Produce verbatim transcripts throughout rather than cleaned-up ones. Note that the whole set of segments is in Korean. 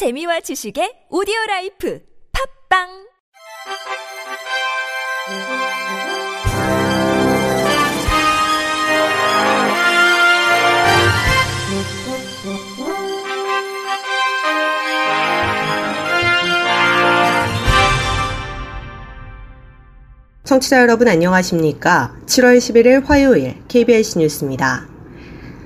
재미와 지식의 오디오라이프 팝빵 청취자 여러분 안녕하십니까? 칠월 십일일 화요일 케이비아이씨 뉴스입니다.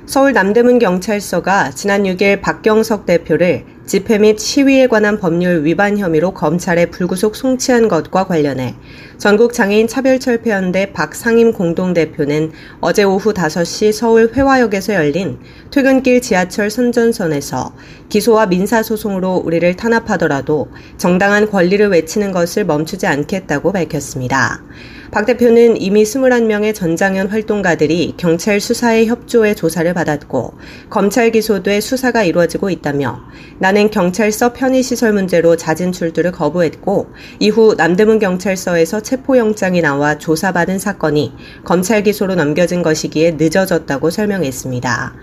서울 남대문 경찰서가 지난 육일 박경석 대표를 집회 및 시위에 관한 법률 위반 혐의로 검찰에 불구속 송치한 것과 관련해 전국장애인차별철폐연대 박상임 공동대표는 어제 오후 다섯 시 서울 회화역에서 열린 퇴근길 지하철 선전선에서 기소와 민사소송으로 우리를 탄압하더라도 정당한 권리를 외치는 것을 멈추지 않겠다고 밝혔습니다. 박 대표는 이미 스물한 명의 전장연 활동가들이 경찰 수사에 협조해 조사를 받았고 검찰 기소돼 수사가 이루어지고 있다며 나는 경찰서 편의시설 문제로 자진 출두를 거부했고 이후 남대문 경찰서에서 체포영장이 나와 조사받은 사건이 검찰 기소로 넘겨진 것이기에 늦어졌다고 설명했습니다.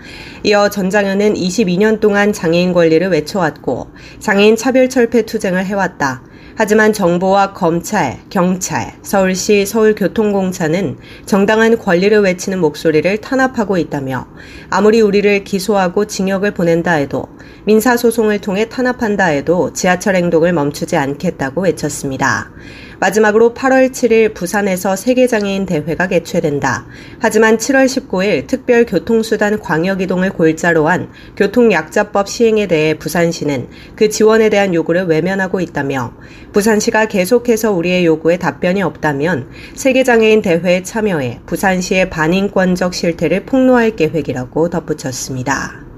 이어 전장연은 이십이 년 동안 장애인 권리를 외쳐왔고 장애인 차별철폐 투쟁을 해왔다. 하지만 정부와 검찰, 경찰, 서울시, 서울교통공사는 정당한 권리를 외치는 목소리를 탄압하고 있다며 아무리 우리를 기소하고 징역을 보낸다 해도 민사소송을 통해 탄압한다 해도 지하철 행동을 멈추지 않겠다고 외쳤습니다. 마지막으로 팔월 칠일 부산에서 세계장애인 대회가 개최된다. 하지만 칠월 십구일 특별교통수단 광역이동을 골자로 한 교통약자법 시행에 대해 부산시는 그 지원에 대한 요구를 외면하고 있다며 부산시가 계속해서 우리의 요구에 답변이 없다면 세계장애인 대회에 참여해 부산시의 반인권적 실태를 폭로할 계획이라고 덧붙였습니다.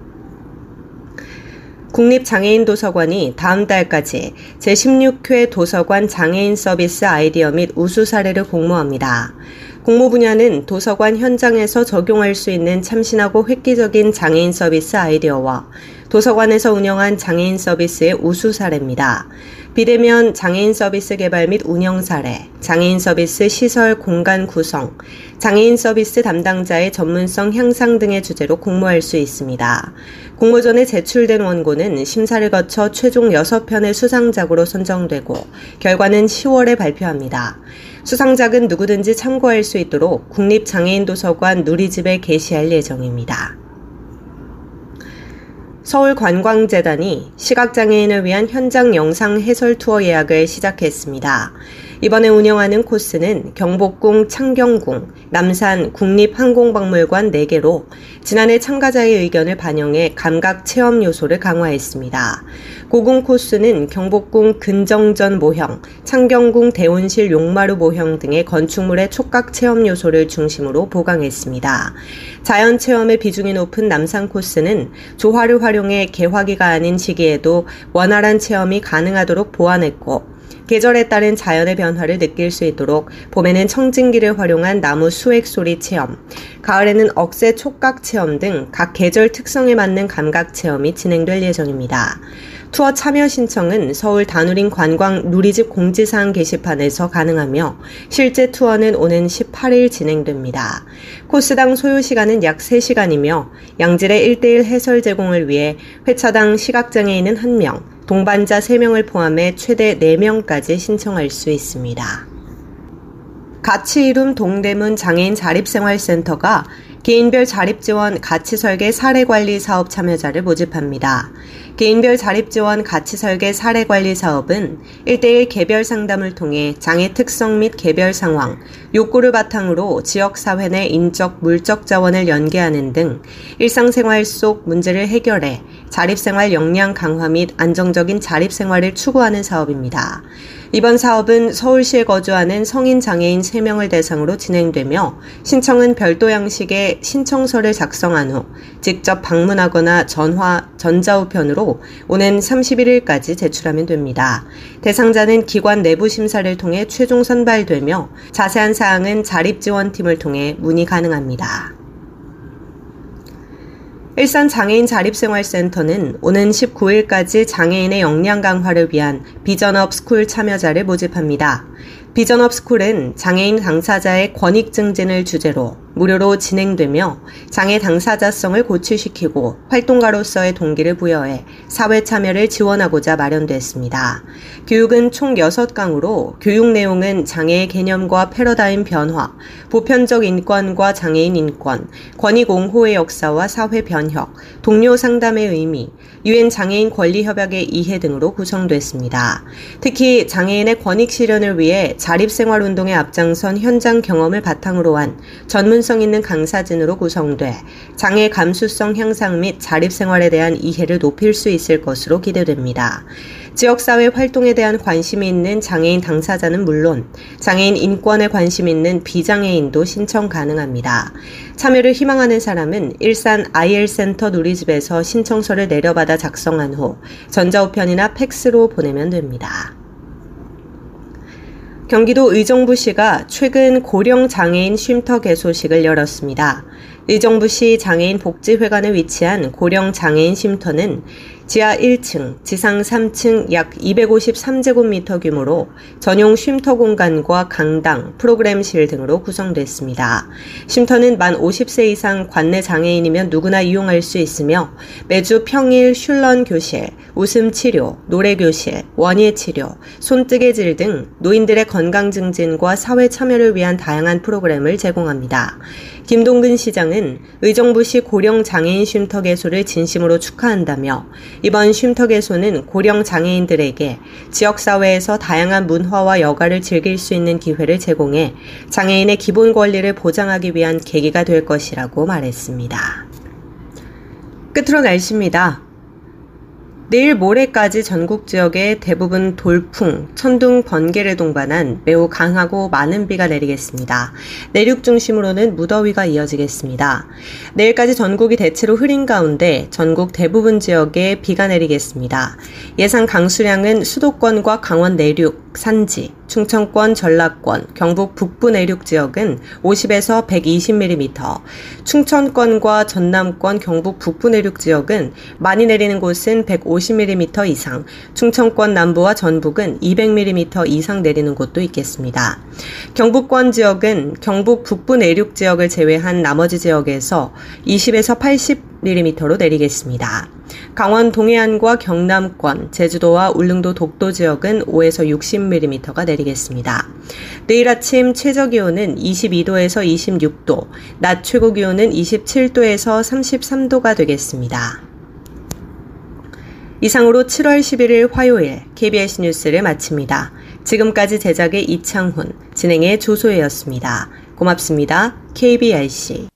국립장애인도서관이 다음 달까지 제십육 회 도서관 장애인 서비스 아이디어 및 우수 사례를 공모합니다. 공모 분야는 도서관 현장에서 적용할 수 있는 참신하고 획기적인 장애인 서비스 아이디어와 도서관에서 운영한 장애인 서비스의 우수 사례입니다. 비대면 장애인 서비스 개발 및 운영 사례, 장애인 서비스 시설 공간 구성, 장애인 서비스 담당자의 전문성 향상 등의 주제로 공모할 수 있습니다. 공모전에 제출된 원고는 심사를 거쳐 최종 여섯 편의 수상작으로 선정되고 결과는 시월에 발표합니다. 수상작은 누구든지 참고할 수 있도록 국립장애인도서관 누리집에 게시할 예정입니다. 서울관광재단이 시각장애인을 위한 현장 영상 해설 투어 예약을 시작했습니다. 이번에 운영하는 코스는 경복궁, 창경궁, 남산, 국립항공박물관 네 개로 지난해 참가자의 의견을 반영해 감각 체험 요소를 강화했습니다. 고궁 코스는 경복궁 근정전 모형, 창경궁 대온실 용마루 모형 등의 건축물의 촉각 체험 요소를 중심으로 보강했습니다. 자연 체험의 비중이 높은 남산 코스는 조화를 활용해 개화기가 아닌 시기에도 원활한 체험이 가능하도록 보완했고 계절에 따른 자연의 변화를 느낄 수 있도록 봄에는 청진기를 활용한 나무 수액 소리 체험, 가을에는 억새 촉각 체험 등 각 계절 특성에 맞는 감각 체험이 진행될 예정입니다. 투어 참여 신청은 서울 다누린 관광 누리집 공지사항 게시판에서 가능하며 실제 투어는 오는 십팔일 진행됩니다. 코스당 소요시간은 약 세 시간이며 양질의 일 대일 해설 제공을 위해 회차당 시각장애인은 한 명, 동반자 세 명을 포함해 최대 네 명까지 신청할 수 있습니다. 가치이룸 동대문 장애인 자립생활센터가 개인별 자립지원 가치설계 사례관리 사업 참여자를 모집합니다. 개인별 자립지원 가치설계 사례관리 사업은 일 대일 개별 상담을 통해 장애 특성 및 개별 상황, 욕구를 바탕으로 지역사회 내 인적, 물적 자원을 연계하는 등 일상생활 속 문제를 해결해 자립생활 역량 강화 및 안정적인 자립생활을 추구하는 사업입니다. 이번 사업은 서울시에 거주하는 성인 장애인 세 명을 대상으로 진행되며 신청은 별도 양식의 신청서를 작성한 후 직접 방문하거나 전화, 전자우편으로 오는 삼십일일까지 제출하면 됩니다. 대상자는 기관 내부 심사를 통해 최종 선발되며 자세한 사항은 자립지원팀을 통해 문의 가능합니다. 일산장애인자립생활센터는 오는 십구일까지 장애인의 역량 강화를 위한 비전업 스쿨 참여자를 모집합니다. 비전업 스쿨은 장애인 당사자의 권익 증진을 주제로 무료로 진행되며 장애 당사자성을 고취시키고 활동가로서의 동기를 부여해 사회 참여를 지원하고자 마련됐습니다. 교육은 총 여섯 강으로 교육 내용은 장애의 개념과 패러다임 변화, 보편적 인권과 장애인 인권, 권위공호의 역사와 사회 변혁, 동료 상담의 의미, 유엔 장애인 권리협약의 이해 등으로 구성됐습니다. 특히 장애인의 권익 실현을 위해 자립생활운동에 앞장선 현장 경험을 바탕으로 한 전문성 있는 강사진으로 구성돼 장애 감수성 향상 및 자립생활에 대한 이해를 높일 수 있을 것으로 기대됩니다. 지역사회 활동에 대한 관심이 있는 장애인 당사자는 물론 장애인 인권에 관심 있는 비장애인도 신청 가능합니다. 참여를 희망하는 사람은 일산 아이엘센터 누리집에서 신청서를 내려받아 작성한 후 전자우편이나 팩스로 보내면 됩니다. 경기도 의정부시가 최근 고령 장애인 쉼터 개소식을 열었습니다. 의정부시 장애인복지회관에 위치한 고령 장애인 쉼터는 지하 일 층, 지상 삼 층 약 이백오십삼 제곱미터 규모로 전용 쉼터 공간과 강당, 프로그램실 등으로 구성됐습니다. 쉼터는 만 오십 세 이상 관내 장애인이면 누구나 이용할 수 있으며 매주 평일 슐런 교실, 웃음 치료, 노래 교실, 원예 치료, 손뜨개질 등 노인들의 건강 증진과 사회 참여를 위한 다양한 프로그램을 제공합니다. 김동근 시장은 의정부시 고령 장애인 쉼터 개소를 진심으로 축하한다며 이번 쉼터 개소는 고령 장애인들에게 지역사회에서 다양한 문화와 여가를 즐길 수 있는 기회를 제공해 장애인의 기본 권리를 보장하기 위한 계기가 될 것이라고 말했습니다. 끝으로 날씨입니다. 내일 모레까지 전국 지역에 대부분 돌풍, 천둥, 번개를 동반한 매우 강하고 많은 비가 내리겠습니다. 내륙 중심으로는 무더위가 이어지겠습니다. 내일까지 전국이 대체로 흐린 가운데 전국 대부분 지역에 비가 내리겠습니다. 예상 강수량은 수도권과 강원 내륙, 산지, 충청권, 전라권, 경북 북부 내륙 지역은 오십에서 백이십 밀리미터, 충청권과 전남권, 경북 북부 내륙 지역은 많이 내리는 곳은 백오십 밀리미터 이상, 충청권 남부와 전북은 이백 밀리미터 이상 내리는 곳도 있겠습니다. 경북권 지역은 경북 북부 내륙 지역을 제외한 나머지 지역에서 이십에서 팔십 밀리미터로 내리겠습니다. 강원 동해안과 경남권, 제주도와 울릉도 독도 지역은 오에서 육십 밀리미터가 내리겠습니다. 내일 아침 최저기온은 이십이 도에서 이십육 도, 낮 최고기온은 이십칠 도에서 삼십삼 도가 되겠습니다. 이상으로 칠월 십일일 화요일 케이비에스 뉴스를 마칩니다. 지금까지 제작의 이창훈, 진행의 조소혜였습니다. 고맙습니다. 케이비아이씨